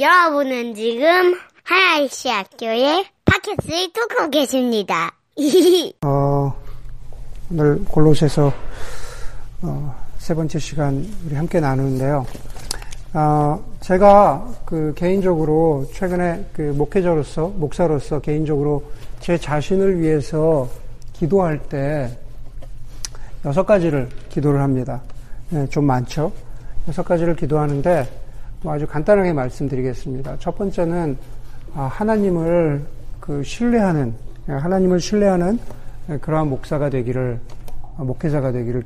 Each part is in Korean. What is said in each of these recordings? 여러분은 지금 하나이시 학교의 팟캐스트를 듣고 계십니다. 오늘 골로새서 세 번째 시간 우리 함께 나누는데요. 제가 그 개인적으로 최근에 그 목사로서 개인적으로 제 자신을 위해서 기도할 때 6가지를 기도를 합니다. 네, 좀 많죠? 6가지를 기도하는데 아주 간단하게 말씀드리겠습니다. 첫 번째는 하나님을 신뢰하는 그러한 목회자가 되기를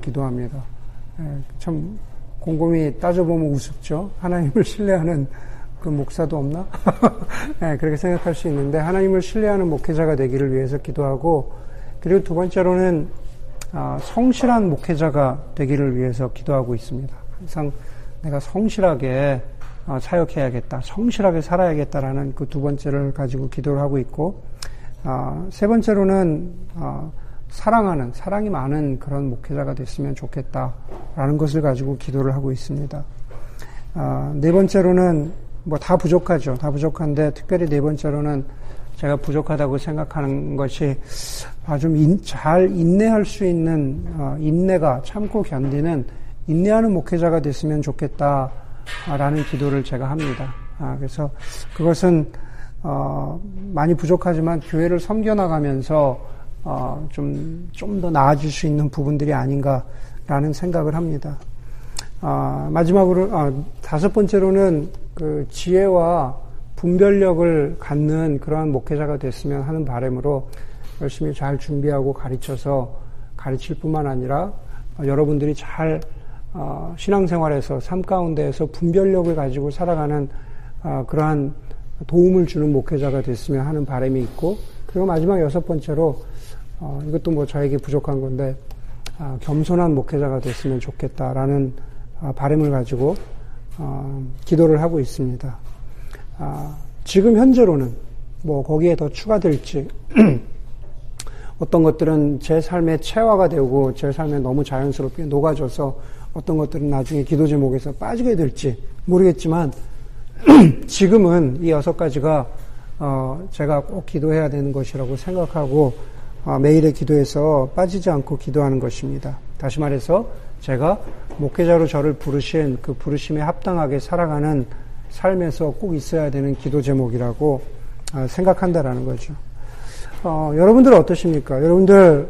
기도합니다. 참 곰곰이 따져보면 우습죠. 하나님을 신뢰하는 그 목사도 없나? 네, 그렇게 생각할 수 있는데 하나님을 신뢰하는 목회자가 되기를 위해서 기도하고, 그리고 두 번째로는 성실한 목회자가 되기를 위해서 기도하고 있습니다. 항상 내가 성실하게 사역해야겠다, 성실하게 살아야겠다라는 그 두 번째를 가지고 기도를 하고 있고, 세 번째로는 사랑이 많은 그런 목회자가 됐으면 좋겠다라는 것을 가지고 기도를 하고 있습니다. 네 번째로는 다 부족하죠. 다 부족한데 특별히 네 번째로는 제가 부족하다고 생각하는 것이 잘 인내할 수 있는, 참고 견디는 인내하는 목회자가 됐으면 좋겠다라는 기도를 제가 합니다. 그래서 그것은 많이 부족하지만 교회를 섬겨나가면서 좀 더 나아질 수 있는 부분들이 아닌가라는 생각을 합니다. 마지막으로 다섯 번째로는 그 지혜와 분별력을 갖는 그러한 목회자가 됐으면 하는 바람으로 열심히 잘 준비하고 가르칠 뿐만 아니라 여러분들이 잘 신앙생활에서 삶 가운데에서 분별력을 가지고 살아가는 그러한 도움을 주는 목회자가 됐으면 하는 바람이 있고, 그리고 마지막 6번째로 이것도 저에게 부족한 건데 겸손한 목회자가 됐으면 좋겠다라는 바람을 가지고 기도를 하고 있습니다. 지금 현재로는 거기에 더 추가될지 어떤 것들은 제 삶의 체화가 되고 제 삶에 너무 자연스럽게 녹아져서 어떤 것들은 나중에 기도 제목에서 빠지게 될지 모르겠지만 지금은 이 6가지가 제가 꼭 기도해야 되는 것이라고 생각하고 매일의 기도에서 빠지지 않고 기도하는 것입니다. 다시 말해서 제가 목회자로 저를 부르신 그 부르심에 합당하게 살아가는 삶에서 꼭 있어야 되는 기도 제목이라고 생각한다라는 거죠. 여러분들 어떠십니까? 여러분들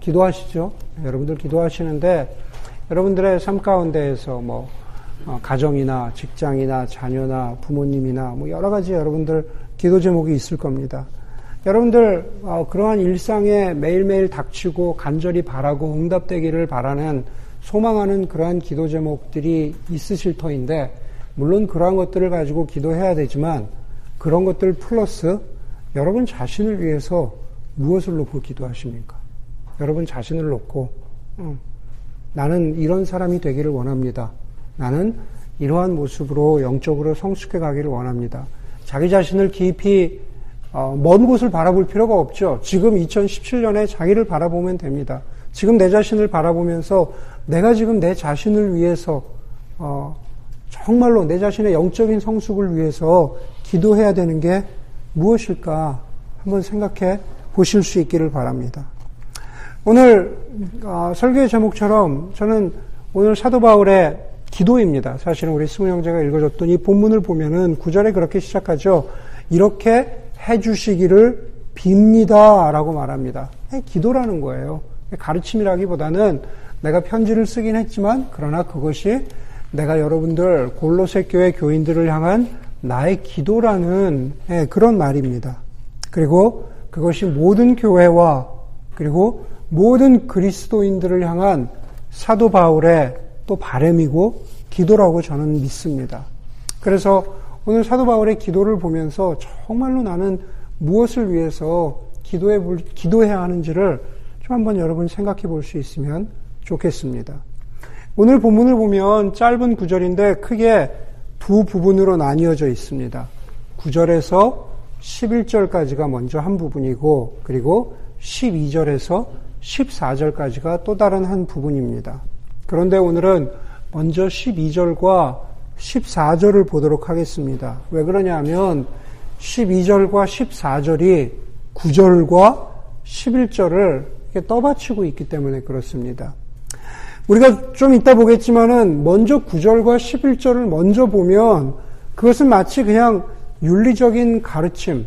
기도하시죠? 여러분들 기도하시는데 여러분들의 삶 가운데에서 가정이나 직장이나 자녀나 부모님이나 여러 가지 여러분들 기도 제목이 있을 겁니다. 여러분들 그러한 일상에 매일매일 닥치고 간절히 바라고 응답되기를 바라는, 소망하는 그러한 기도 제목들이 있으실 터인데, 물론 그러한 것들을 가지고 기도해야 되지만 그런 것들 플러스 여러분 자신을 위해서 무엇을 놓고 기도하십니까? 여러분 자신을 놓고 나는 이런 사람이 되기를 원합니다. 나는 이러한 모습으로 영적으로 성숙해 가기를 원합니다. 자기 자신을 깊이 먼 곳을 바라볼 필요가 없죠. 지금 2017년에 자기를 바라보면 됩니다. 지금 내 자신을 바라보면서 내가 지금 내 자신을 위해서 정말로 내 자신의 영적인 성숙을 위해서 기도해야 되는 게 무엇일까 한번 생각해 보실 수 있기를 바랍니다. 오늘 설교의 제목처럼 저는 오늘 사도 바울의 기도입니다. 사실은 우리 승우 형제가 읽어줬던 이 본문을 보면은 9절에 그렇게 시작하죠. 이렇게 해주시기를 빕니다 라고 말합니다. 기도라는 거예요. 가르침이라기보다는 내가 편지를 쓰긴 했지만 그러나 그것이 내가 여러분들 골로새 교회 교인들을 향한 나의 기도라는 그런 말입니다. 그리고 그것이 모든 교회와 그리고 모든 그리스도인들을 향한 사도 바울의 또 바람이고 기도라고 저는 믿습니다. 그래서 오늘 사도 바울의 기도를 보면서 정말로 나는 무엇을 위해서 기도해야 하는지를 좀 한번 여러분 생각해 볼 수 있으면 좋겠습니다. 오늘 본문을 보면 짧은 구절인데 크게 두 부분으로 나뉘어져 있습니다. 9절에서 11절까지가 먼저 한 부분이고, 그리고 12절에서 14절까지가 또 다른 한 부분입니다. 그런데 오늘은 먼저 12절과 14절을 보도록 하겠습니다. 왜 그러냐면 12절과 14절이 9절과 11절을 이렇게 떠받치고 있기 때문에 그렇습니다. 우리가 좀 이따 보겠지만은 먼저 9절과 11절을 먼저 보면 그것은 마치 그냥 윤리적인 가르침,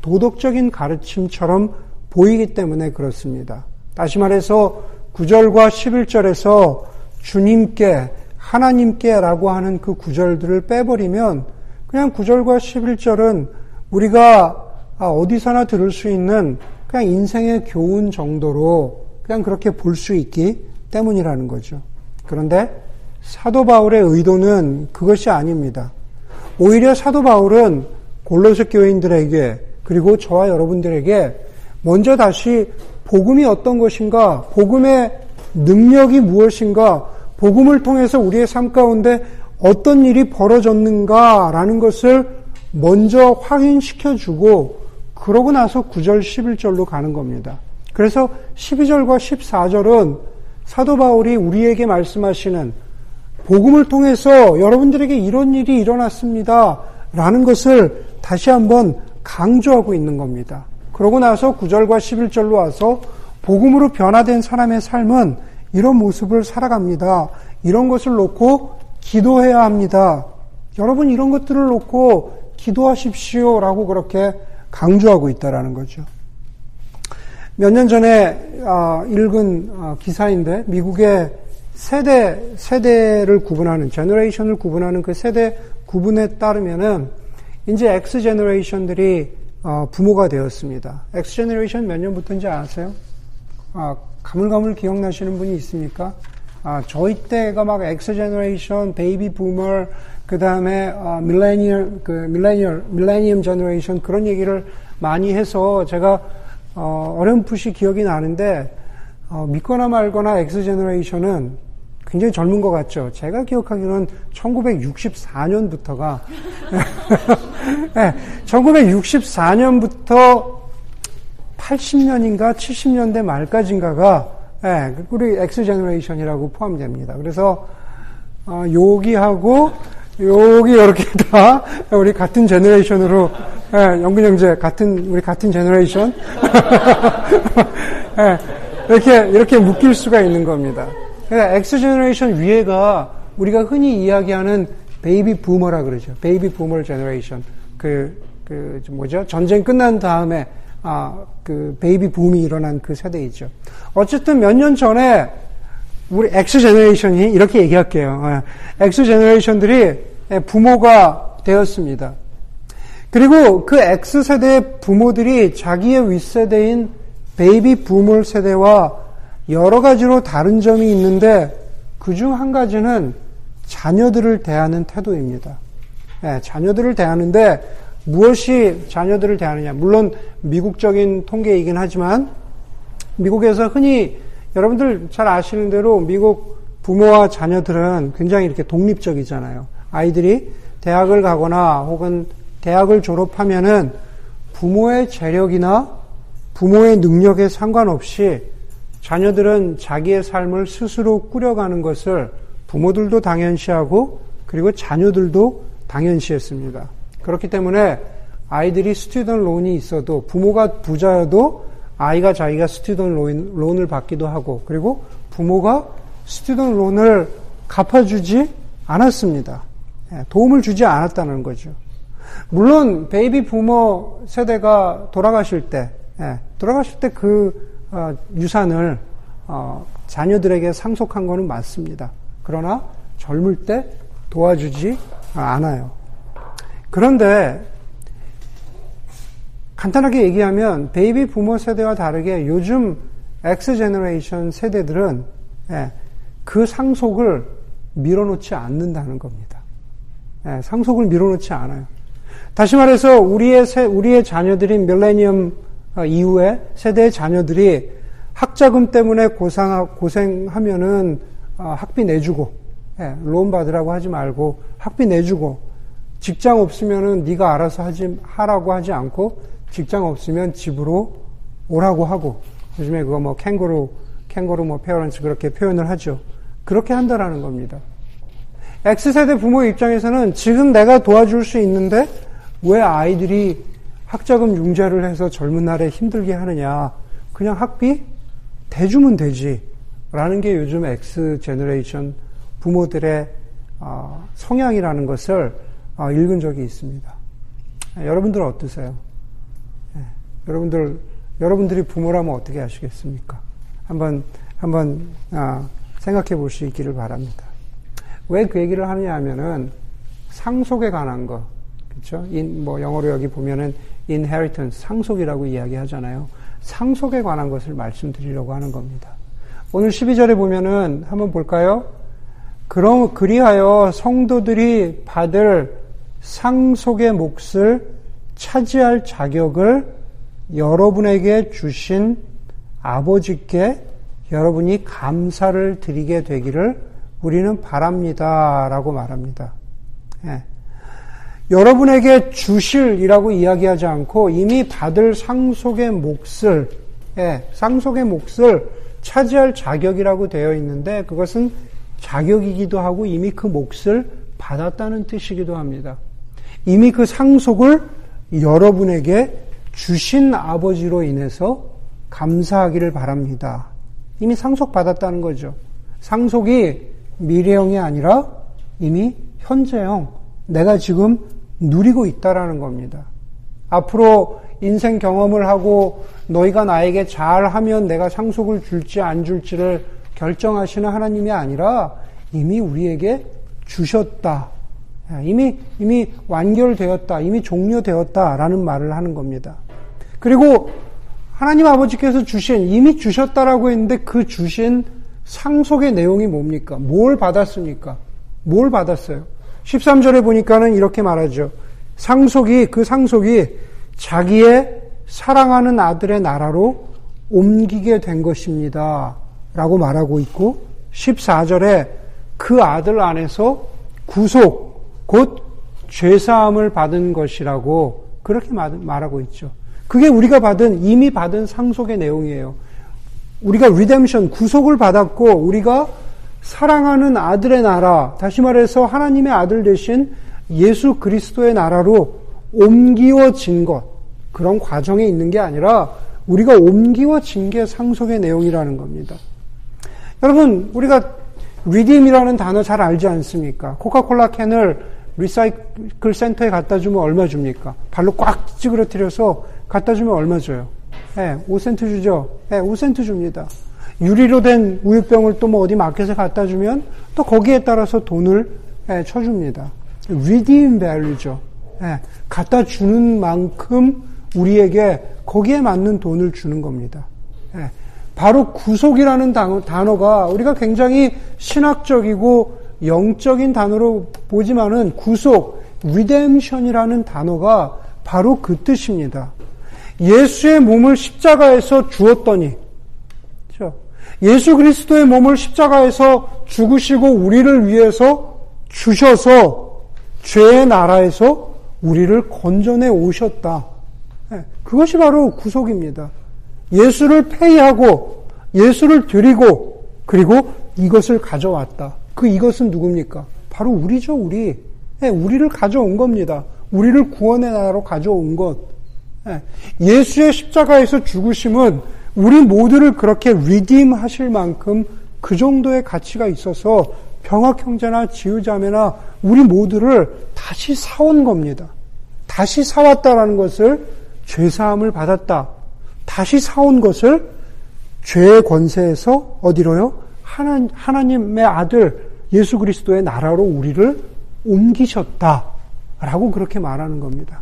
도덕적인 가르침처럼 보이기 때문에 그렇습니다. 다시 말해서 9절과 11절에서 주님께, 하나님께라고 하는 그 구절들을 빼버리면 그냥 9절과 11절은 우리가 어디서나 들을 수 있는 그냥 인생의 교훈 정도로 그냥 그렇게 볼 수 있기 때문이라는 거죠. 그런데 사도 바울의 의도는 그것이 아닙니다. 오히려 사도 바울은 골로새 교인들에게 그리고 저와 여러분들에게 먼저 다시 복음이 어떤 것인가, 복음의 능력이 무엇인가, 복음을 통해서 우리의 삶 가운데 어떤 일이 벌어졌는가라는 것을 먼저 확인시켜주고 그러고 나서 9절, 11절로 가는 겁니다. 그래서 12절과 14절은 사도 바울이 우리에게 말씀하시는 복음을 통해서 여러분들에게 이런 일이 일어났습니다 라는 것을 다시 한번 강조하고 있는 겁니다. 그러고 나서 9절과 11절로 와서 복음으로 변화된 사람의 삶은 이런 모습을 살아갑니다. 이런 것을 놓고 기도해야 합니다. 여러분 이런 것들을 놓고 기도하십시오 라고 그렇게 강조하고 있다라는 거죠. 몇 년 전에 읽은 기사인데 미국의 세대를 구분하는, 제너레이션을 구분하는 그 세대 구분에 따르면은 이제 X 제너레이션들이 부모가 되었습니다. X 제너레이션 몇 년부터인지 아세요? 가물가물 기억나시는 분이 있습니까? 저희 때가 막 X 제너레이션, 베이비 부머, 그 다음에 밀레니엄 제너레이션 그런 얘기를 많이 해서 제가 어렴풋이 기억이 나는데 믿거나 말거나 X 제너레이션은 굉장히 젊은 것 같죠. 제가 기억하기로는 1964년부터가 네, 1964년부터 80년인가 70년대 말까지인가가 네, 우리 X 제너레이션이라고 포함됩니다. 그래서 여기하고 여기 이렇게 다 우리 같은 제너레이션으로 네, 영근 형제 같은 우리 같은 제너레이션 네, 이렇게 묶일 수가 있는 겁니다. 그러니까 X 제너레이션 위에가 우리가 흔히 이야기하는 베이비 부머라 그러죠. 베이비 부머 제너레이션. 그 뭐죠? 전쟁 끝난 다음에 그 베이비 붐이 일어난 그 세대이죠. 어쨌든 몇 년 전에 우리 X 제너레이션이 이렇게 얘기할게요. X 제너레이션들이 부모가 되었습니다. 그리고 그 X 세대의 부모들이 자기의 윗세대인 베이비 부머 세대와 여러 가지로 다른 점이 있는데 그중 한 가지는 자녀들을 대하는 태도입니다. 예, 자녀들을 대하는데 무엇이 자녀들을 대하느냐. 물론 미국적인 통계이긴 하지만 미국에서 흔히 여러분들 잘 아시는 대로 미국 부모와 자녀들은 굉장히 이렇게 독립적이잖아요. 아이들이 대학을 가거나 혹은 대학을 졸업하면은 부모의 재력이나 부모의 능력에 상관없이 자녀들은 자기의 삶을 스스로 꾸려가는 것을 부모들도 당연시하고 그리고 자녀들도 당연시했습니다. 그렇기 때문에 아이들이 스튜던 론이 있어도 부모가 부자여도 아이가 자기가 스튜던 론을 받기도 하고 그리고 부모가 스튜던 론을 갚아주지 않았습니다. 도움을 주지 않았다는 거죠. 물론 베이비 부머 세대가 돌아가실 때 그 유산을 자녀들에게 상속한 거는 맞습니다. 그러나 젊을 때 도와주지 않아요. 그런데 간단하게 얘기하면 베이비 부머 세대와 다르게 요즘 X 제너레이션 세대들은 그 상속을 밀어놓지 않는다는 겁니다. 상속을 밀어놓지 않아요. 다시 말해서 우리의 자녀들인 밀레니엄 이후에 세대의 자녀들이 학자금 때문에 고생하면은 학비 내주고 론 받으라고 하지 말고 학비 내주고 직장 없으면은 네가 알아서 하라고 하지 않고 직장 없으면 집으로 오라고 하고 요즘에 그거 뭐 캥거루 페어런츠 그렇게 표현을 하죠. 그렇게 한다라는 겁니다. X세대 부모의 입장에서는 지금 내가 도와줄 수 있는데 왜 아이들이 학자금 융자를 해서 젊은 날에 힘들게 하느냐. 그냥 학비 대주면 되지. 라는 게 요즘 X 제너레이션 부모들의 성향이라는 것을 읽은 적이 있습니다. 여러분들은 어떠세요? 여러분들이 부모라면 어떻게 하시겠습니까? 한번 생각해 볼 수 있기를 바랍니다. 왜 그 얘기를 하느냐 하면은 상속에 관한 거, 그렇죠? 영어로 여기 보면은 inheritance, 상속이라고 이야기하잖아요. 상속에 관한 것을 말씀드리려고 하는 겁니다. 오늘 12절에 보면은 한번 볼까요? 그럼 그리하여 성도들이 받을 상속의 몫을 차지할 자격을 여러분에게 주신 아버지께 여러분이 감사를 드리게 되기를 우리는 바랍니다. 라고 말합니다. 예. 여러분에게 주실이라고 이야기하지 않고 이미 받을 상속의 몫을, 상속의 몫을 차지할 자격이라고 되어 있는데 그것은 자격이기도 하고 이미 그 몫을 받았다는 뜻이기도 합니다. 이미 그 상속을 여러분에게 주신 아버지로 인해서 감사하기를 바랍니다. 이미 상속받았다는 거죠. 상속이 미래형이 아니라 이미 현재형, 내가 지금 누리고 있다라는 겁니다. 앞으로 인생 경험을 하고 너희가 나에게 잘하면 내가 상속을 줄지 안 줄지를 결정하시는 하나님이 아니라 이미 우리에게 주셨다. 이미 완결되었다. 이미 종료되었다라는 말을 하는 겁니다. 그리고 하나님 아버지께서 주신, 이미 주셨다라고 했는데 그 주신 상속의 내용이 뭡니까? 뭘 받았습니까? 뭘 받았어요? 13절에 보니까는 이렇게 말하죠. 그 상속이 자기의 사랑하는 아들의 나라로 옮기게 된 것입니다. 라고 말하고 있고 14절에 그 아들 안에서 구속, 곧 죄사함을 받은 것이라고 그렇게 말하고 있죠. 그게 우리가 이미 받은 상속의 내용이에요. 우리가 리뎀션, 구속을 받았고 우리가 사랑하는 아들의 나라, 다시 말해서 하나님의 아들 대신 예수 그리스도의 나라로 옮기워진 것, 그런 과정에 있는 게 아니라 우리가 옮기워진 게 상속의 내용이라는 겁니다. 여러분, 우리가 리딤이라는 단어 잘 알지 않습니까? 코카콜라 캔을 리사이클 센터에 갖다 주면 얼마 줍니까? 발로 꽉 찌그러뜨려서 갖다 주면 얼마 줘요? 5센트 주죠? 5센트 줍니다. 유리로 된 우유병을 또 어디 마켓에 갖다 주면 또 거기에 따라서 돈을 쳐줍니다. Redeem value죠. 갖다 주는 만큼 우리에게 거기에 맞는 돈을 주는 겁니다. 바로 구속이라는 단어가 우리가 굉장히 신학적이고 영적인 단어로 보지만은 구속, redemption이라는 단어가 바로 그 뜻입니다. 예수의 몸을 십자가에서 주었더니, 그렇죠? 예수 그리스도의 몸을 십자가에서 죽으시고 우리를 위해서 주셔서 죄의 나라에서 우리를 건져내 오셨다. 그것이 바로 구속입니다. 예수를 페이하고 예수를 드리고 그리고 이것을 가져왔다. 그 이것은 누굽니까? 바로 우리죠, 우리. 우리를 가져온 겁니다. 우리를 구원의 나라로 가져온 것. 예수의 십자가에서 죽으심은 우리 모두를 그렇게 리딤하실 만큼 그 정도의 가치가 있어서 병학 형제나 지우자매나 우리 모두를 다시 사온 겁니다. 다시 사왔다라는 것을 죄사함을 받았다. 다시 사온 것을 죄의 권세에서 어디로요? 하나님의 아들 예수 그리스도의 나라로 우리를 옮기셨다라고 그렇게 말하는 겁니다.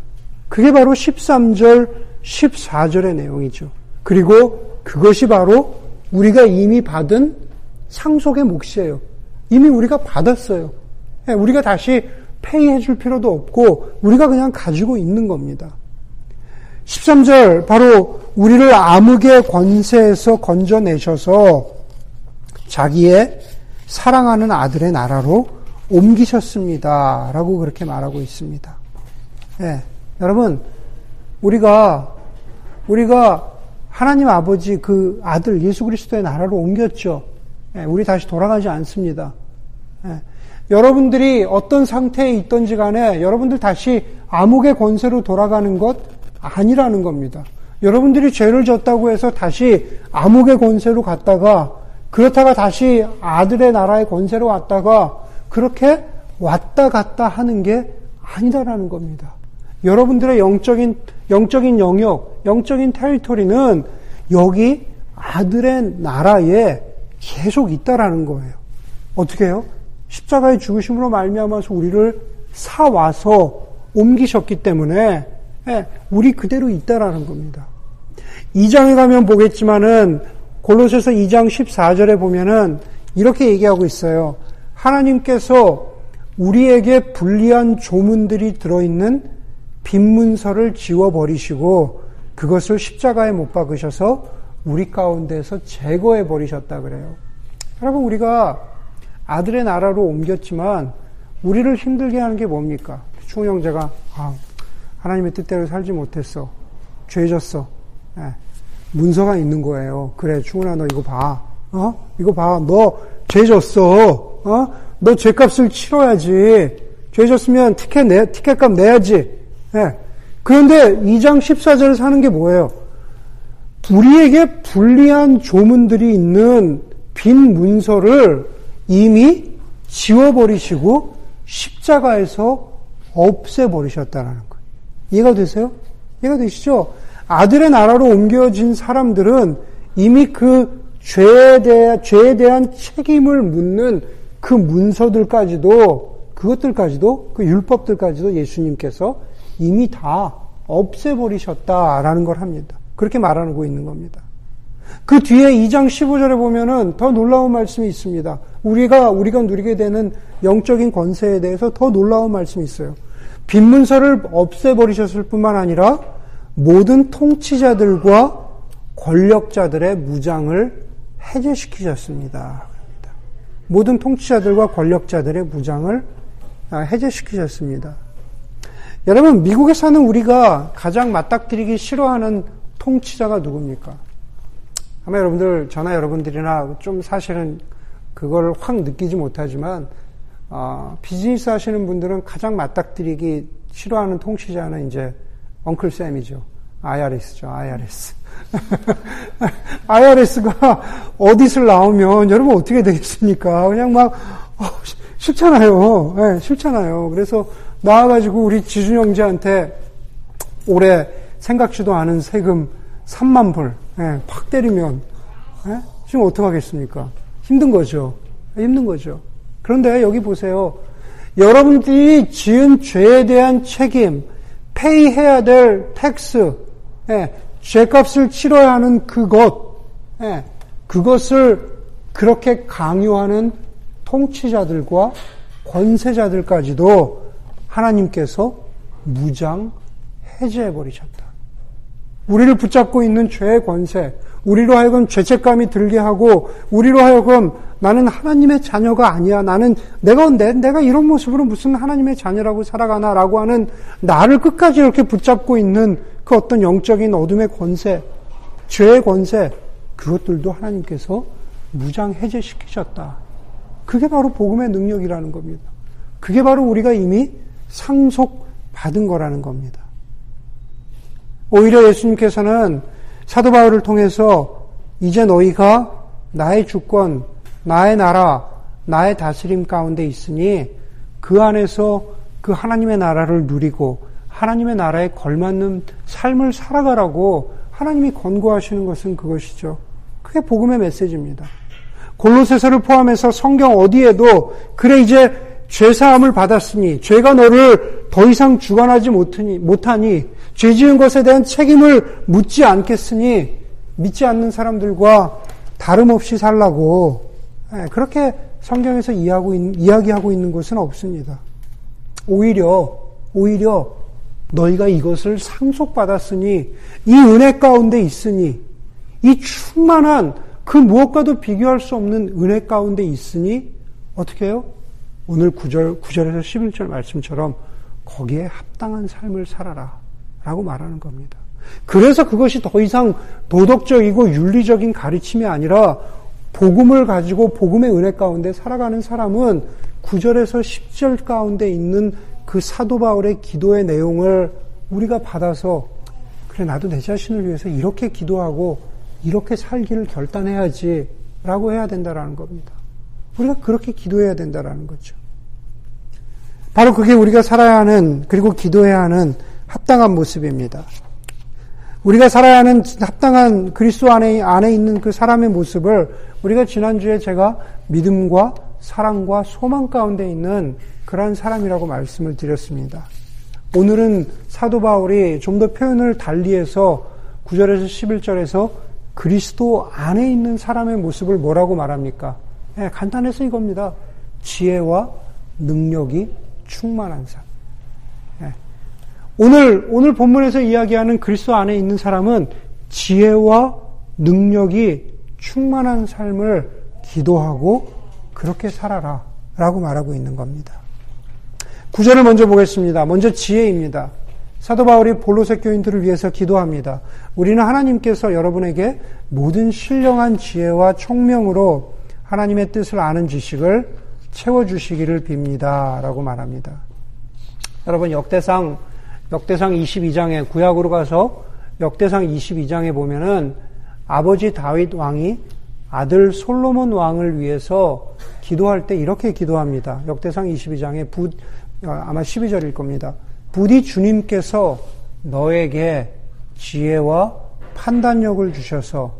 그게 바로 13절, 14절의 내용이죠. 그리고 그것이 바로 우리가 이미 받은 상속의 몫이에요. 이미 우리가 받았어요. 우리가 다시 페이해 줄 필요도 없고 우리가 그냥 가지고 있는 겁니다. 13절, 바로 우리를 암흑의 권세에서 건져내셔서 자기의 사랑하는 아들의 나라로 옮기셨습니다. 라고 그렇게 말하고 있습니다. 여러분, 우리가 하나님 아버지 그 아들 예수 그리스도의 나라로 옮겼죠. 우리 다시 돌아가지 않습니다. 여러분들이 어떤 상태에 있든지 간에 여러분들 다시 암흑의 권세로 돌아가는 것 아니라는 겁니다. 여러분들이 죄를 졌다고 해서 다시 암흑의 권세로 갔다가 그렇다가 다시 아들의 나라의 권세로 왔다가 그렇게 왔다 갔다 하는 게 아니다라는 겁니다. 여러분들의 영적인 영역, 영적인 테리토리는 여기 아들의 나라에 계속 있다라는 거예요. 어떻게 해요? 십자가의 죽으심으로 말미암아서 우리를 사와서 옮기셨기 때문에 우리 그대로 있다라는 겁니다. 2장에 가면 보겠지만은 골로새서 2장 14절에 보면은 이렇게 얘기하고 있어요. 하나님께서 우리에게 불리한 조문들이 들어있는 빈문서를 지워버리시고 그것을 십자가에 못 박으셔서 우리 가운데서 제거해버리셨다 그래요. 여러분, 우리가 아들의 나라로 옮겼지만 우리를 힘들게 하는 게 뭡니까? 충우 형제가 하나님의 뜻대로 살지 못했어. 죄졌어. 문서가 있는 거예요. 그래, 충우야, 너 이거 봐. 이거 봐. 너 죄졌어. 너 죄값을 치러야지. 죄졌으면 티켓값 내야지. 그런데 2장 14절을 사는 게 뭐예요? 우리에게 불리한 조문들이 있는 빈 문서를 이미 지워버리시고 십자가에서 없애버리셨다라는 거예요. 이해가 되세요? 이해가 되시죠? 아들의 나라로 옮겨진 사람들은 이미 그 죄에 대한 책임을 묻는 그 문서들까지도, 그것들까지도, 그 율법들까지도 예수님께서 이미 다 없애버리셨다라는 걸 합니다. 그렇게 말하고 있는 겁니다. 그 뒤에 2장 15절에 보면은 더 놀라운 말씀이 있습니다. 우리가 누리게 되는 영적인 권세에 대해서 더 놀라운 말씀이 있어요. 빈문서를 없애버리셨을 뿐만 아니라 모든 통치자들과 권력자들의 무장을 해제시키셨습니다. 모든 통치자들과 권력자들의 무장을 해제시키셨습니다. 여러분, 미국에 사는 우리가 가장 맞닥뜨리기 싫어하는 통치자가 누굽니까? 아마 여러분들, 저나 여러분들이나 좀 사실은 그걸 확 느끼지 못하지만 비즈니스 하시는 분들은 가장 맞닥뜨리기 싫어하는 통치자는 이제 엉클쌤이죠. IRS죠. IRS. IRS가 어디서 나오면 여러분 어떻게 되겠습니까? 그냥 막 싫잖아요. 싫잖아요. 그래서 나와가지고 우리 지준 형제한테 올해 생각지도 않은 세금 3만 불 팍 때리면 지금 어떡하겠습니까? 힘든 거죠. 힘든 거죠. 그런데 여기 보세요. 여러분들이 지은 죄에 대한 책임, 페이해야 될 텍스, 죄값을 치러야 하는 그것, 그것을 그렇게 강요하는 통치자들과 권세자들까지도 하나님께서 무장 해제해버리셨다. 우리를 붙잡고 있는 죄의 권세, 우리로 하여금 죄책감이 들게 하고, 우리로 하여금 나는 하나님의 자녀가 아니야. 나는 내가 이런 모습으로 무슨 하나님의 자녀라고 살아가나라고 하는 나를 끝까지 이렇게 붙잡고 있는 그 어떤 영적인 어둠의 권세, 죄의 권세, 그것들도 하나님께서 무장 해제시키셨다. 그게 바로 복음의 능력이라는 겁니다. 그게 바로 우리가 이미 상속받은 거라는 겁니다. 오히려 예수님께서는 사도 바울을 통해서 이제 너희가 나의 주권, 나의 나라, 나의 다스림 가운데 있으니 그 안에서 그 하나님의 나라를 누리고 하나님의 나라에 걸맞는 삶을 살아가라고 하나님이 권고하시는 것은 그것이죠. 그게 복음의 메시지입니다. 골로새서를 포함해서 성경 어디에도 그래 이제 죄사함을 받았으니 죄가 너를 더 이상 주관하지 못하니 죄 지은 것에 대한 책임을 묻지 않겠으니 믿지 않는 사람들과 다름없이 살라고 그렇게 성경에서 이야기하고 있는 것은 없습니다. 오히려 너희가 이것을 상속받았으니 이 은혜 가운데 있으니 이 충만한 그 무엇과도 비교할 수 없는 은혜 가운데 있으니 어떻게 해요? 오늘 9절에서 11절 말씀처럼 거기에 합당한 삶을 살아라 라고 말하는 겁니다. 그래서 그것이 더 이상 도덕적이고 윤리적인 가르침이 아니라 복음을 가지고 복음의 은혜 가운데 살아가는 사람은 9절에서 10절 가운데 있는 그 사도 바울의 기도의 내용을 우리가 받아서 그래 나도 내 자신을 위해서 이렇게 기도하고 이렇게 살기를 결단해야지 라고 해야 된다라는 겁니다. 우리가 그렇게 기도해야 된다라는 거죠. 바로 그게 우리가 살아야 하는 그리고 기도해야 하는 합당한 모습입니다. 우리가 살아야 하는 합당한 그리스도 안에 있는 그 사람의 모습을 우리가 지난주에 제가 믿음과 사랑과 소망 가운데 있는 그러한 사람이라고 말씀을 드렸습니다. 오늘은 사도 바울이 좀 더 표현을 달리해서 9절에서 11절에서 그리스도 안에 있는 사람의 모습을 뭐라고 말합니까? 간단해서 이겁니다. 지혜와 능력이 충만한 사람. 오늘 본문에서 이야기하는 그리스도 안에 있는 사람은 지혜와 능력이 충만한 삶을 기도하고 그렇게 살아라 라고 말하고 있는 겁니다. 9절을 먼저 보겠습니다. 먼저 지혜입니다. 사도 바울이 골로새 교인들을 위해서 기도합니다. 우리는 하나님께서 여러분에게 모든 신령한 지혜와 총명으로 하나님의 뜻을 아는 지식을 채워주시기를 빕니다 라고 말합니다. 여러분 역대상 22장에 구약으로 가서 역대상 22장에 보면은 아버지 다윗 왕이 아들 솔로몬 왕을 위해서 기도할 때 이렇게 기도합니다. 역대상 22장에 아마 12절일 겁니다. 부디 주님께서 너에게 지혜와 판단력을 주셔서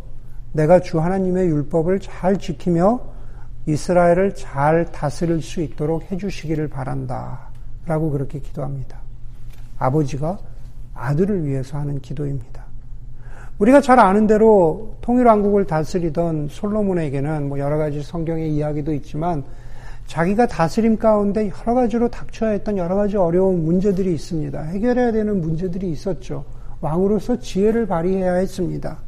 내가 주 하나님의 율법을 잘 지키며 이스라엘을 잘 다스릴 수 있도록 해주시기를 바란다 라고 그렇게 기도합니다. 아버지가 아들을 위해서 하는 기도입니다. 우리가 잘 아는 대로 통일왕국을 다스리던 솔로몬에게는 여러 가지 성경의 이야기도 있지만 자기가 다스림 가운데 여러 가지로 닥쳐했던 여러 가지 어려운 문제들이 있습니다. 해결해야 되는 문제들이 있었죠. 왕으로서 지혜를 발휘해야 했습니다.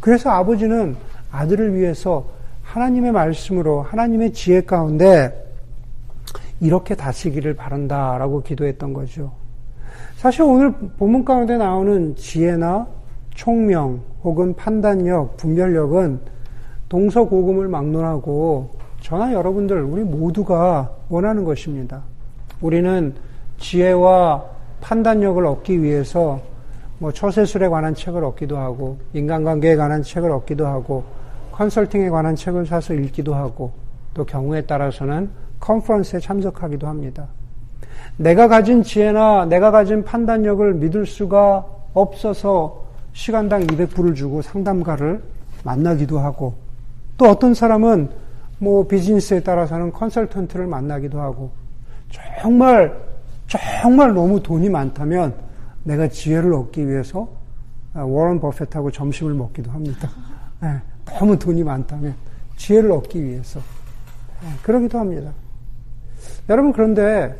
그래서 아버지는 아들을 위해서 하나님의 말씀으로 하나님의 지혜 가운데 이렇게 다스리기를 바란다라고 기도했던 거죠. 사실 오늘 본문 가운데 나오는 지혜나 총명 혹은 판단력, 분별력은 동서고금을 막론하고 저나 여러분들 우리 모두가 원하는 것입니다. 우리는 지혜와 판단력을 얻기 위해서 처세술에 관한 책을 얻기도 하고 인간관계에 관한 책을 얻기도 하고 컨설팅에 관한 책을 사서 읽기도 하고 또 경우에 따라서는 컨퍼런스에 참석하기도 합니다. 내가 가진 지혜나 내가 가진 판단력을 믿을 수가 없어서 시간당 200불을 주고 상담가를 만나기도 하고 또 어떤 사람은 비즈니스에 따라서는 컨설턴트를 만나기도 하고 정말 너무 돈이 많다면 내가 지혜를 얻기 위해서 워런 버핏하고 점심을 먹기도 합니다. 너무 돈이 많다면 지혜를 얻기 위해서 그러기도 합니다. 여러분 그런데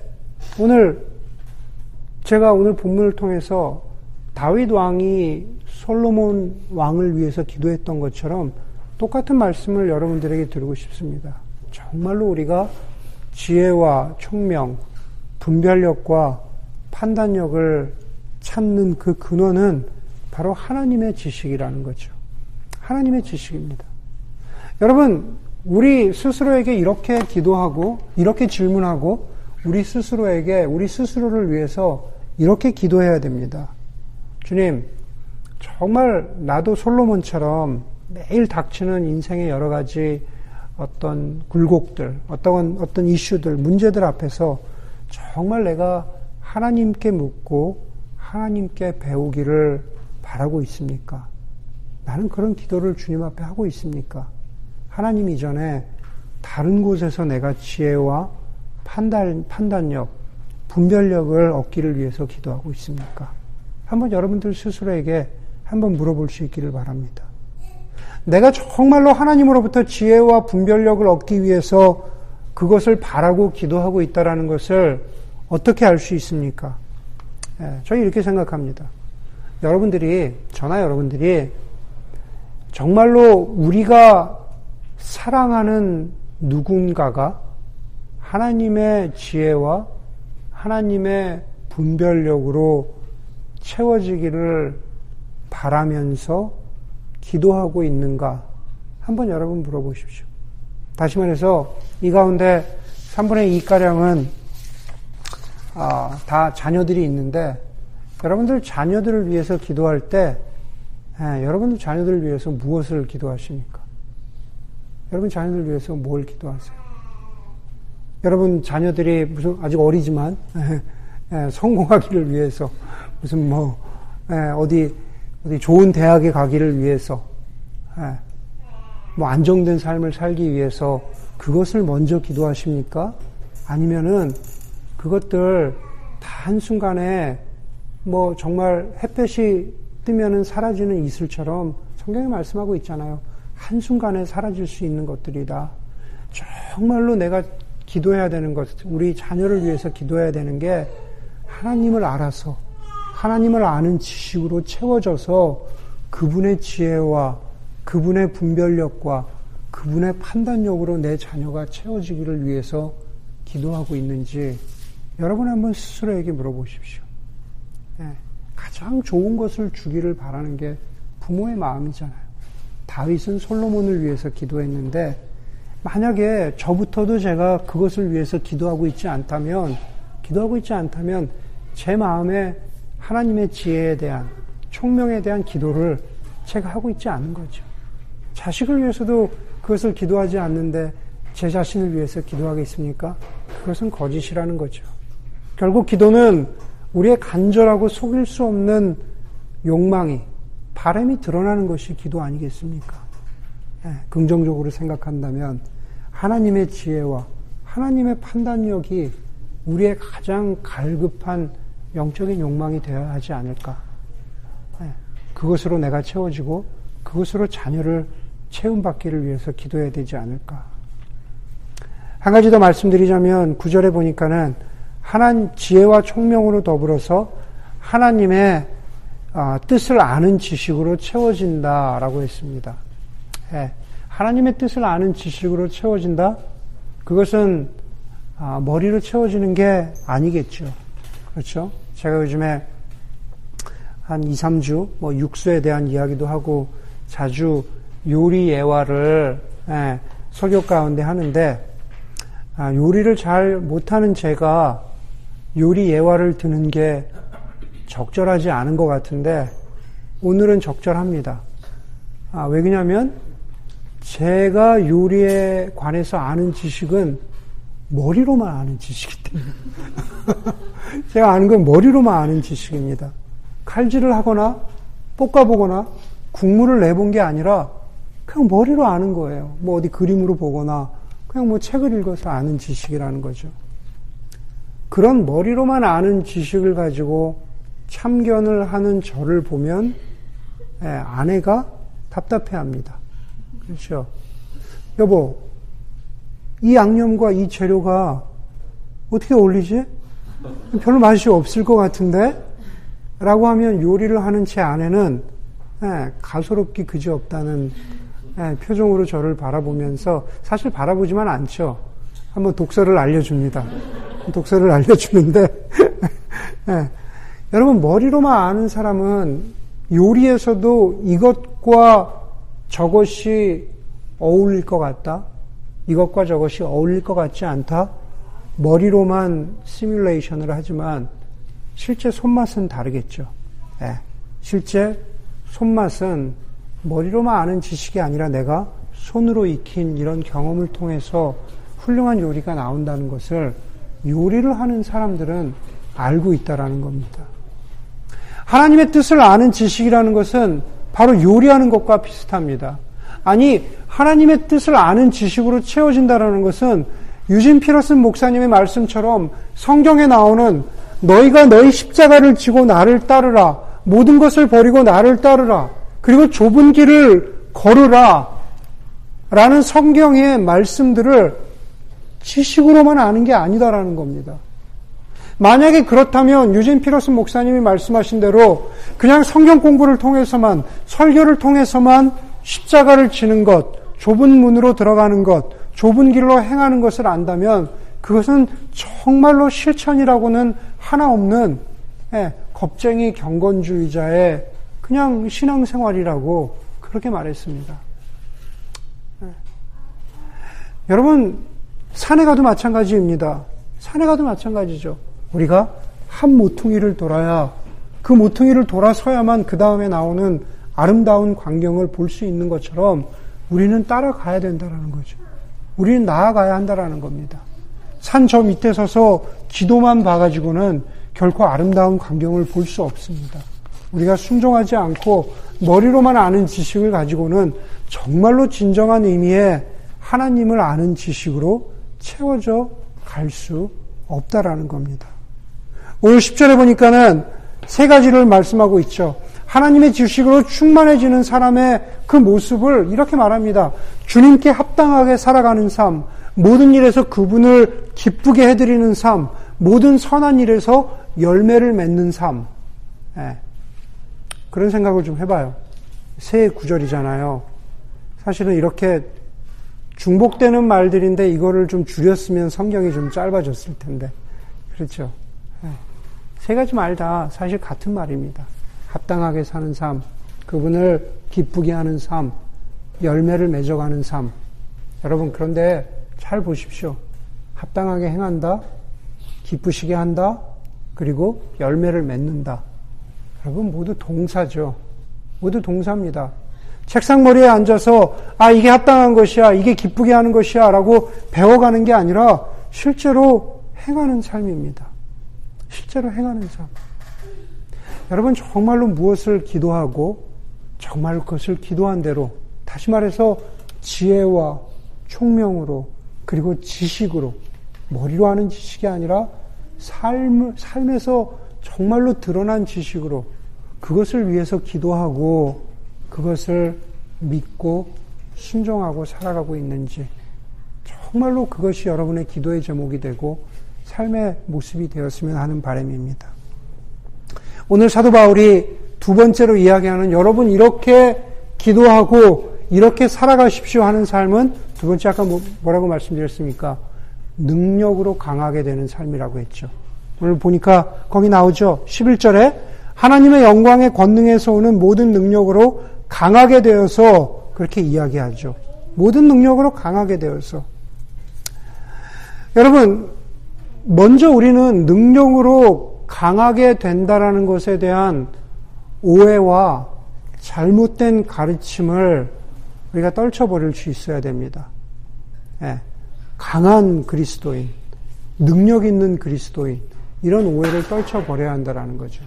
제가 오늘 본문을 통해서 다윗 왕이 솔로몬 왕을 위해서 기도했던 것처럼 똑같은 말씀을 여러분들에게 드리고 싶습니다. 정말로 우리가 지혜와 총명, 분별력과 판단력을 찾는 그 근원은 바로 하나님의 지식이라는 거죠. 하나님의 지식입니다. 여러분, 우리 스스로에게 이렇게 기도하고 이렇게 질문하고 우리 스스로를 위해서 이렇게 기도해야 됩니다. 주님, 정말 나도 솔로몬처럼 매일 닥치는 인생의 여러 가지 어떤 굴곡들, 어떤 이슈들, 문제들 앞에서 정말 내가 하나님께 묻고 하나님께 배우기를 바라고 있습니까? 나는 그런 기도를 주님 앞에 하고 있습니까? 하나님 이전에 다른 곳에서 내가 지혜와 판단력, 분별력을 얻기를 위해서 기도하고 있습니까? 한번 여러분들 스스로에게 한번 물어볼 수 있기를 바랍니다. 내가 정말로 하나님으로부터 지혜와 분별력을 얻기 위해서 그것을 바라고 기도하고 있다는 것을 어떻게 알 수 있습니까? 저는 이렇게 생각합니다. 여러분들이 정말로 우리가 사랑하는 누군가가 하나님의 지혜와 하나님의 분별력으로 채워지기를 바라면서 기도하고 있는가? 한번 여러분 물어보십시오. 다시 말해서 이 가운데 3분의 2가량은 다 자녀들이 있는데, 여러분들 자녀들을 위해서 기도할 때 여러분들 자녀들을 위해서 무엇을 기도하십니까? 여러분 자녀들을 위해서 뭘 기도하세요? 여러분 자녀들이 무슨 아직 어리지만 성공하기를 위해서, 무슨 뭐 어디 좋은 대학에 가기를 위해서, 뭐 안정된 삶을 살기 위해서 그것을 먼저 기도하십니까? 아니면은 그것들 다 한순간에 뭐 정말 햇볕이 뜨면은 사라지는 이슬처럼 성경이 말씀하고 있잖아요. 한순간에 사라질 수 있는 것들이다. 정말로 내가 기도해야 되는 것, 우리 자녀를 위해서 기도해야 되는 게 하나님을 알아서, 하나님을 아는 지식으로 채워져서 그분의 지혜와 그분의 분별력과 그분의 판단력으로 내 자녀가 채워지기를 위해서 기도하고 있는지 여러분 한번 스스로에게 물어보십시오. 가장 좋은 것을 주기를 바라는 게 부모의 마음이잖아요. 다윗은 솔로몬을 위해서 기도했는데, 만약에 저부터도 제가 그것을 위해서 기도하고 있지 않다면 제 마음에 하나님의 지혜에 대한, 총명에 대한 기도를 제가 하고 있지 않은 거죠. 자식을 위해서도 그것을 기도하지 않는데 제 자신을 위해서 기도하겠습니까? 그것은 거짓이라는 거죠. 결국 기도는 우리의 간절하고 속일 수 없는 욕망이, 바람이 드러나는 것이 기도 아니겠습니까? 긍정적으로 생각한다면 하나님의 지혜와 하나님의 판단력이 우리의 가장 갈급한 영적인 욕망이 되어야 하지 않을까. 그것으로 내가 채워지고 그것으로 자녀를 채움받기를 위해서 기도해야 되지 않을까. 한 가지 더 말씀드리자면 9절에 보니까는 하나님 지혜와 총명으로 더불어서 하나님의 뜻을 아는 지식으로 채워진다라고 했습니다. 하나님의 뜻을 아는 지식으로 채워진다? 그것은 머리로 채워지는 게 아니겠죠. 그렇죠? 제가 요즘에 한 2, 3주 뭐 육수에 대한 이야기도 하고 자주 요리 예화를 설교 가운데 하는데, 요리를 잘 못하는 제가 요리 예화를 드는 게 적절하지 않은 것 같은데 오늘은 적절합니다. 왜 그러냐면 제가 요리에 관해서 아는 지식은 머리로만 아는 지식이기 때문에 제가 아는 건 머리로만 아는 지식입니다. 칼질을 하거나 볶아보거나 국물을 내본 게 아니라 그냥 머리로 아는 거예요. 뭐 어디 그림으로 보거나 그냥 뭐 책을 읽어서 아는 지식이라는 거죠. 그런 머리로만 아는 지식을 가지고 참견을 하는 저를 보면 아내가 답답해합니다. 그렇죠? 여보, 이 양념과 이 재료가 어떻게 어울리지? 별로 맛이 없을 것 같은데? 라고 하면 요리를 하는 제 아내는 가소롭기 그지없다는 표정으로 저를 바라보면서, 사실 바라보지만 않죠. 한번 독서를 알려줍니다. 독서를 알려주는데 여러분 머리로만 아는 사람은 요리에서도 이것과 저것이 어울릴 것 같다, 이것과 저것이 어울릴 것 같지 않다, 머리로만 시뮬레이션을 하지만 실제 손맛은 다르겠죠. 실제 손맛은 머리로만 아는 지식이 아니라 내가 손으로 익힌 이런 경험을 통해서 훌륭한 요리가 나온다는 것을 요리를 하는 사람들은 알고 있다라는 겁니다. 하나님의 뜻을 아는 지식이라는 것은 바로 요리하는 것과 비슷합니다. 아니, 하나님의 뜻을 아는 지식으로 채워진다라는 것은 유진 피러슨 목사님의 말씀처럼 성경에 나오는 너희가 너희 십자가를 지고 나를 따르라, 모든 것을 버리고 나를 따르라, 그리고 좁은 길을 걸으라 라는 성경의 말씀들을 지식으로만 아는 게 아니다라는 겁니다. 만약에 그렇다면 유진 피러슨 목사님이 말씀하신 대로 그냥 성경 공부를 통해서만, 설교를 통해서만 십자가를 지는 것, 좁은 문으로 들어가는 것, 좁은 길로 행하는 것을 안다면 그것은 정말로 실천이라고는 하나 없는 겁쟁이 경건주의자의 그냥 신앙생활이라고 그렇게 말했습니다. 여러분 산에 가도 마찬가지입니다. 산에 가도 마찬가지죠. 우리가 한 모퉁이를 돌아야, 그 모퉁이를 돌아서야만 그 다음에 나오는 아름다운 광경을 볼 수 있는 것처럼 우리는 따라가야 된다라는 거죠. 우리는 나아가야 한다라는 겁니다. 산 저 밑에 서서 지도만 봐가지고는 결코 아름다운 광경을 볼 수 없습니다. 우리가 순종하지 않고 머리로만 아는 지식을 가지고는 정말로 진정한 의미의 하나님을 아는 지식으로 채워져 갈 수 없다라는 겁니다. 오늘 10절에 보니까는 세 가지를 말씀하고 있죠. 하나님의 지식으로 충만해지는 사람의 그 모습을 이렇게 말합니다. 주님께 합당하게 살아가는 삶, 모든 일에서 그분을 기쁘게 해드리는 삶, 모든 선한 일에서 열매를 맺는 삶. 예. 그런 생각을 좀 해봐요. 새 구절이잖아요. 사실은 이렇게 중복되는 말들인데 이거를 좀 줄였으면 성경이 좀 짧아졌을 텐데. 그렇죠? 예. 세 가지 말 다 사실 같은 말입니다. 합당하게 사는 삶, 그분을 기쁘게 하는 삶, 열매를 맺어가는 삶. 여러분, 그런데 잘 보십시오. 합당하게 행한다, 기쁘시게 한다, 그리고 열매를 맺는다. 여러분, 모두 동사죠. 모두 동사입니다. 책상머리에 앉아서 아, 이게 합당한 것이야, 이게 기쁘게 하는 것이야 라고 배워가는 게 아니라 실제로 행하는 삶입니다. 실제로 행하는 삶. 여러분, 정말로 무엇을 기도하고 정말 그것을 기도한 대로, 다시 말해서 지혜와 총명으로 그리고 지식으로, 머리로 하는 지식이 아니라 삶에서 정말로 드러난 지식으로 그것을 위해서 기도하고 그것을 믿고 순종하고 살아가고 있는지, 정말로 그것이 여러분의 기도의 제목이 되고 삶의 모습이 되었으면 하는 바람입니다. 오늘 사도 바울이 두 번째로 이야기하는, 여러분 이렇게 기도하고 이렇게 살아가십시오 하는 삶은, 두 번째 아까 뭐라고 말씀드렸습니까? 능력으로 강하게 되는 삶이라고 했죠. 오늘 보니까 거기 나오죠. 11절에 하나님의 영광의 권능에서 오는 모든 능력으로 강하게 되어서, 그렇게 이야기하죠. 모든 능력으로 강하게 되어서. 여러분, 먼저 우리는 능력으로 강하게 된다라는 것에 대한 오해와 잘못된 가르침을 우리가 떨쳐버릴 수 있어야 됩니다. 예. 강한 그리스도인, 능력 있는 그리스도인, 이런 오해를 떨쳐버려야 한다라는 거죠.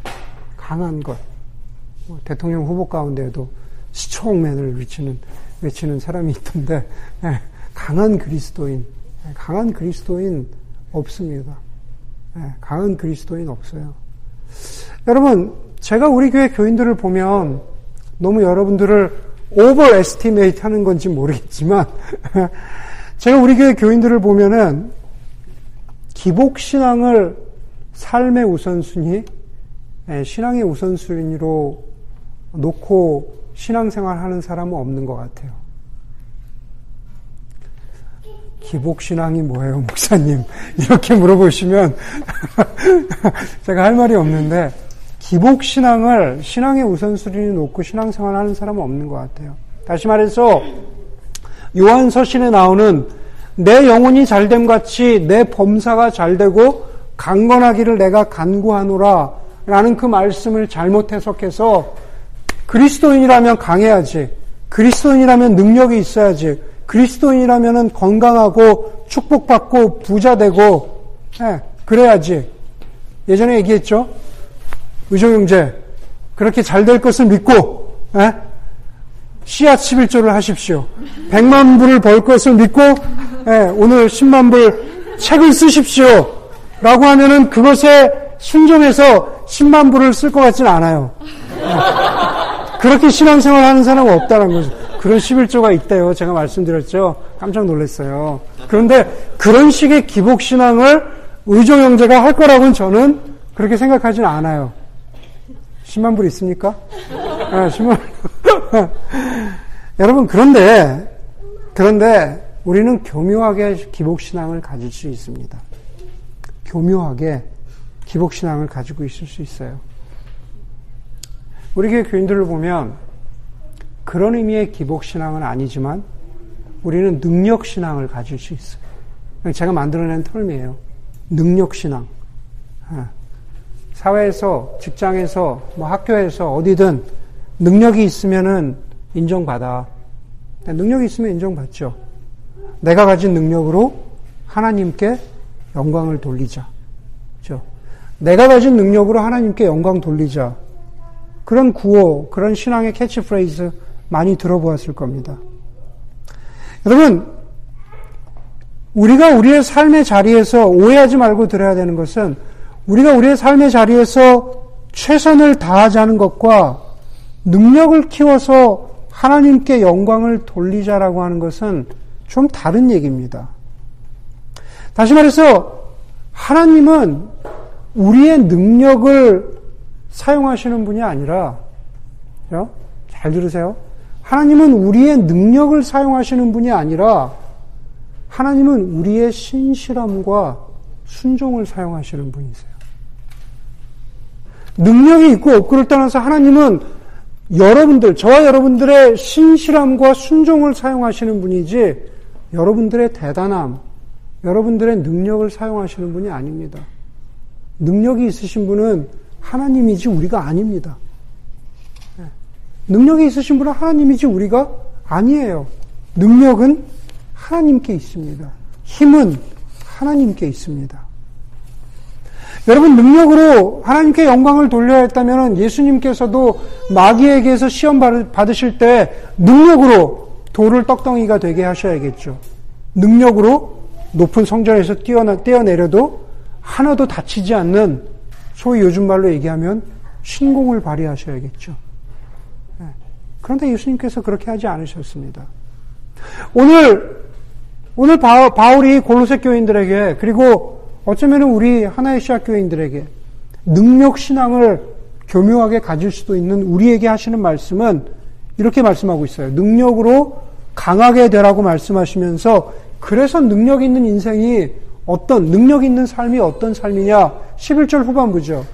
강한 것. 대통령 후보 가운데에도 스트롱맨을 외치는 사람이 있던데, 예. 강한 그리스도인. 예. 강한 그리스도인 없습니다. 예. 강한 그리스도인 없어요. 여러분, 제가 우리 교회 교인들을 보면 너무 여러분들을 오버에스티메이트 하는 건지 모르겠지만 제가 우리 교회 교인들을 보면은 기복신앙을 삶의 우선순위, 신앙의 우선순위로 놓고 신앙생활 하는 사람은 없는 것 같아요. 기복신앙이 뭐예요, 목사님? 이렇게 물어보시면 제가 할 말이 없는데, 기복신앙을 신앙의 우선순위를 놓고 신앙생활을 하는 사람은 없는 것 같아요. 다시 말해서 요한서신에 나오는 내 영혼이 잘됨같이 내 범사가 잘되고 강건하기를 내가 간구하노라 라는 그 말씀을 잘못 해석해서 그리스도인이라면 강해야지, 그리스도인이라면 능력이 있어야지, 그리스도인이라면 건강하고 축복받고 부자되고, 예, 그래야지. 예전에 얘기했죠. 의정형제, 그렇게 잘 될 것을 믿고, 에? 씨앗 11조를 하십시오. 100만 불을 벌 것을 믿고, 에, 오늘 10만 불 책을 쓰십시오 라고 하면은 그것에 순종해서 10만 불을 쓸 것 같진 않아요. 에. 그렇게 신앙생활 하는 사람은 없다는 거죠. 그런 11조가 있대요. 제가 말씀드렸죠. 깜짝 놀랐어요. 그런데 그런 식의 기복신앙을 의정형제가 할 거라고는 저는 그렇게 생각하진 않아요. 10만 불 있습니까? 네, 10만 불. 여러분, 그런데 우리는 교묘하게 기복신앙을 가질 수 있습니다. 교묘하게 기복신앙을 가지고 있을 수 있어요. 우리 교회 교인들을 보면 그런 의미의 기복신앙은 아니지만 우리는 능력신앙을 가질 수 있어요. 제가 만들어낸 털미예요. 능력신앙. 사회에서, 직장에서, 뭐 학교에서 어디든 능력이 있으면은 인정받아. 능력이 있으면 인정받죠. 내가 가진 능력으로 하나님께 영광을 돌리자. 그렇죠? 내가 가진 능력으로 하나님께 영광 돌리자. 그런 구호, 그런 신앙의 캐치프레이즈 많이 들어보았을 겁니다. 여러분, 우리가 우리의 삶의 자리에서 오해하지 말고 들어야 되는 것은, 우리가 우리의 삶의 자리에서 최선을 다하자는 것과 능력을 키워서 하나님께 영광을 돌리자라고 하는 것은 좀 다른 얘기입니다. 다시 말해서 하나님은 우리의 능력을 사용하시는 분이 아니라, 잘 들으세요. 하나님은 우리의 능력을 사용하시는 분이 아니라 하나님은 우리의 신실함과 순종을 사용하시는 분이세요. 능력이 있고 없고를 떠나서 하나님은 여러분들, 저와 여러분들의 신실함과 순종을 사용하시는 분이지 여러분들의 대단함, 여러분들의 능력을 사용하시는 분이 아닙니다. 능력이 있으신 분은 하나님이지 우리가 아닙니다. 능력이 있으신 분은 하나님이지 우리가 아니에요. 능력은 하나님께 있습니다. 힘은 하나님께 있습니다. 여러분, 능력으로 하나님께 영광을 돌려야 했다면 예수님께서도 마귀에게서 시험 받으실 때 능력으로 돌을 떡덩이가 되게 하셔야겠죠. 능력으로 높은 성전에서 뛰어내려도 하나도 다치지 않는, 소위 요즘 말로 얘기하면 신공을 발휘하셔야겠죠. 그런데 예수님께서 그렇게 하지 않으셨습니다. 오늘 바울이 골로새 교인들에게, 그리고 어쩌면 우리 하나의 시작 교인들에게 능력신앙을 교묘하게 가질 수도 있는 우리에게 하시는 말씀은 이렇게 말씀하고 있어요. 능력으로 강하게 되라고 말씀하시면서, 그래서 능력 있는 인생이 어떤, 능력 있는 삶이 어떤 삶이냐, 11절 후반부죠.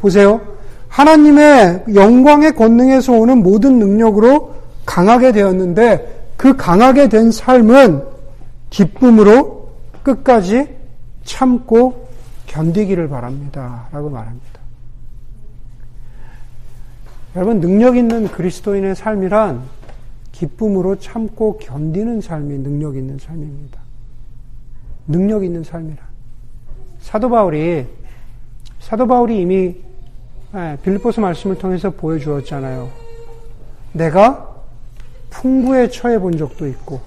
보세요. 하나님의 영광의 권능에서 오는 모든 능력으로 강하게 되었는데 그 강하게 된 삶은 기쁨으로 끝까지 참고 견디기를 바랍니다. 라고 말합니다. 여러분, 능력 있는 그리스도인의 삶이란 기쁨으로 참고 견디는 삶이 능력 있는 삶입니다. 능력 있는 삶이란. 사도 바울이 이미 빌립보서 말씀을 통해서 보여주었잖아요. 내가 풍부에 처해 본 적도 있고,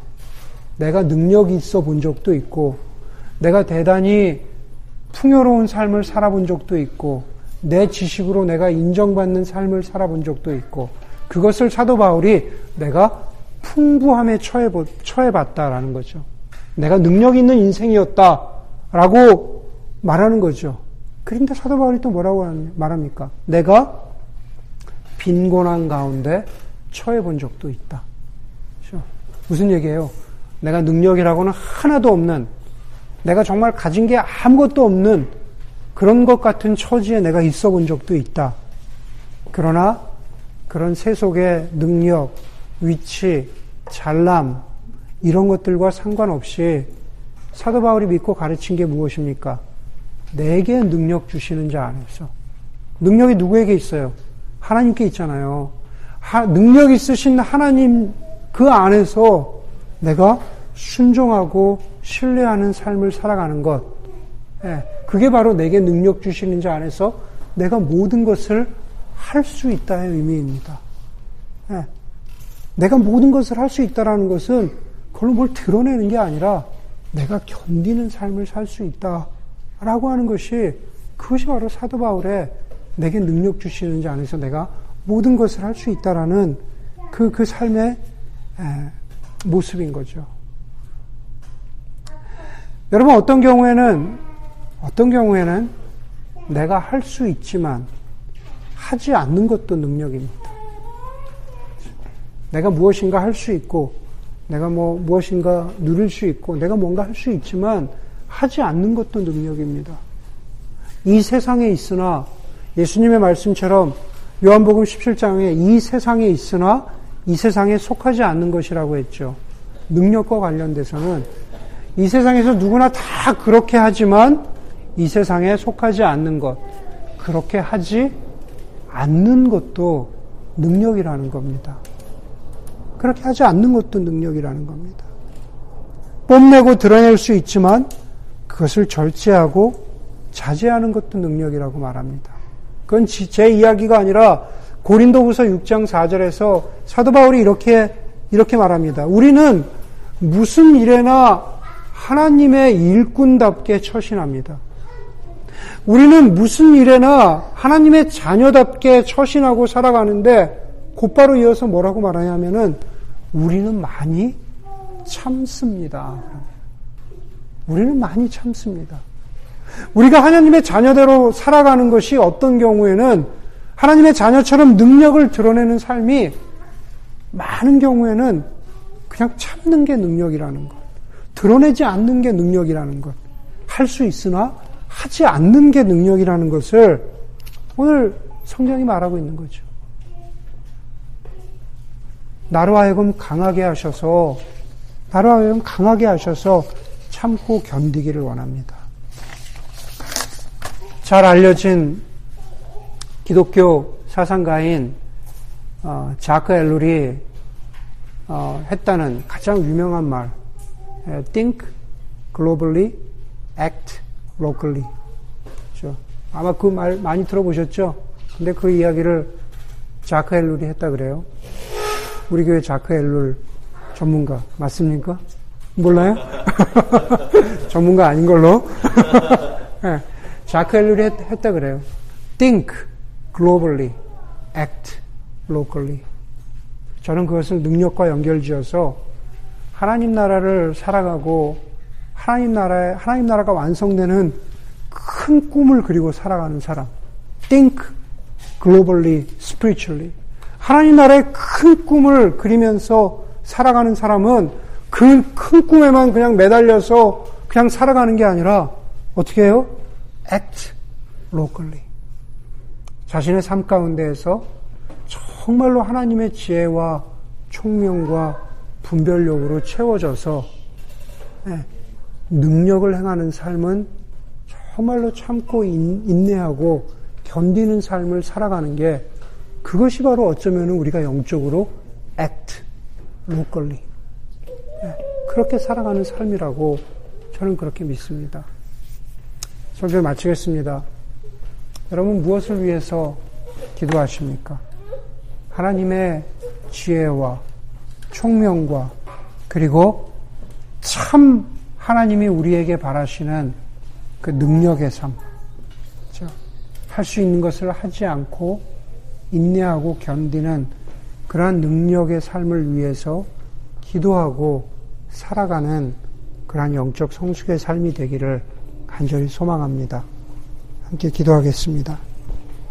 내가 능력이 있어 본 적도 있고, 내가 대단히 풍요로운 삶을 살아본 적도 있고, 내 지식으로 내가 인정받는 삶을 살아본 적도 있고, 그것을 사도 바울이 내가 풍부함에 처해봤다라는 거죠. 내가 능력 있는 인생이었다라고 말하는 거죠. 그런데 사도 바울이 또 뭐라고 말합니까? 내가 빈곤한 가운데 처해본 적도 있다. 무슨 얘기예요? 내가 능력이라고는 하나도 없는, 내가 정말 가진 게 아무것도 없는 그런 것 같은 처지에 내가 있어 본 적도 있다. 그러나 그런 세속의 능력, 위치, 잘남, 이런 것들과 상관없이 사도 바울이 믿고 가르친 게 무엇입니까? 내게 능력 주시는 자 안에서. 능력이 누구에게 있어요? 하나님께 있잖아요. 능력 있으신 하나님 그 안에서 내가 순종하고 신뢰하는 삶을 살아가는 것, 그게 바로 내게 능력 주시는 자 안에서 내가 모든 것을 할 수 있다의 의미입니다. 내가 모든 것을 할 수 있다라는 것은 그걸로 뭘 드러내는 게 아니라 내가 견디는 삶을 살 수 있다라고 하는 것이, 그것이 바로 사도 바울의 내게 능력 주시는 자 안에서 내가 모든 것을 할 수 있다라는 그 삶의 모습인 거죠. 여러분, 어떤 경우에는 내가 할 수 있지만 하지 않는 것도 능력입니다. 내가 무엇인가 할 수 있고, 내가 무엇인가 누릴 수 있고, 내가 뭔가 할 수 있지만 하지 않는 것도 능력입니다. 이 세상에 있으나, 예수님의 말씀처럼 요한복음 17장에 이 세상에 있으나 이 세상에 속하지 않는 것이라고 했죠. 능력과 관련돼서는 이 세상에서 누구나 다 그렇게 하지만 이 세상에 속하지 않는 것, 그렇게 하지 않는 것도 능력이라는 겁니다. 그렇게 하지 않는 것도 능력이라는 겁니다. 뽐내고 드러낼 수 있지만 그것을 절제하고 자제하는 것도 능력이라고 말합니다. 그건 제 이야기가 아니라 고린도후서 6장 4절에서 사도 바울이 이렇게 말합니다. 우리는 무슨 일에나 하나님의 일꾼답게 처신합니다. 우리는 무슨 일에나 하나님의 자녀답게 처신하고 살아가는데 곧바로 이어서 뭐라고 말하냐면은 우리는 많이 참습니다. 우리는 많이 참습니다. 우리가 하나님의 자녀대로 살아가는 것이 어떤 경우에는 하나님의 자녀처럼 능력을 드러내는 삶이 많은 경우에는 그냥 참는 게 능력이라는 것, 드러내지 않는 게 능력이라는 것, 할 수 있으나 하지 않는 게 능력이라는 것을 오늘 성경이 말하고 있는 거죠. 나로 하여금 강하게 하셔서 참고 견디기를 원합니다. 잘 알려진 기독교 사상가인 자크 엘룰이 했다는 가장 유명한 말, Think globally, act locally. 그렇죠? 아마 그 말 많이 들어보셨죠? 근데 그 이야기를 자크 엘룰이 했다 그래요. 우리 교회 자크 앨룰 전문가 맞습니까? 몰라요? 전문가 아닌 걸로. 네, 자크 앨룰이 했다 그래요. Think globally, act locally. 저는 그것을 능력과 연결지어서 하나님 나라를 살아가고 하나님 나라가 완성되는 큰 꿈을 그리고 살아가는 사람. Think globally, spiritually. 하나님 나라의 큰 꿈을 그리면서 살아가는 사람은 그 큰 꿈에만 그냥 매달려서 그냥 살아가는 게 아니라 어떻게 해요? Act locally. 자신의 삶 가운데에서 정말로 하나님의 지혜와 총명과 분별력으로 채워져서 능력을 행하는 삶은 정말로 참고 인내하고 견디는 삶을 살아가는 게 그것이 바로 어쩌면 우리가 영적으로 act, locally. 그렇게 살아가는 삶이라고 저는 그렇게 믿습니다. 설교를 마치겠습니다. 여러분 무엇을 위해서 기도하십니까? 하나님의 지혜와 총명과 그리고 참 하나님이 우리에게 바라시는 그 능력의 삶. 할 수 있는 것을 하지 않고 인내하고 견디는 그러한 능력의 삶을 위해서 기도하고 살아가는 그러한 영적 성숙의 삶이 되기를 간절히 소망합니다. 함께 기도하겠습니다.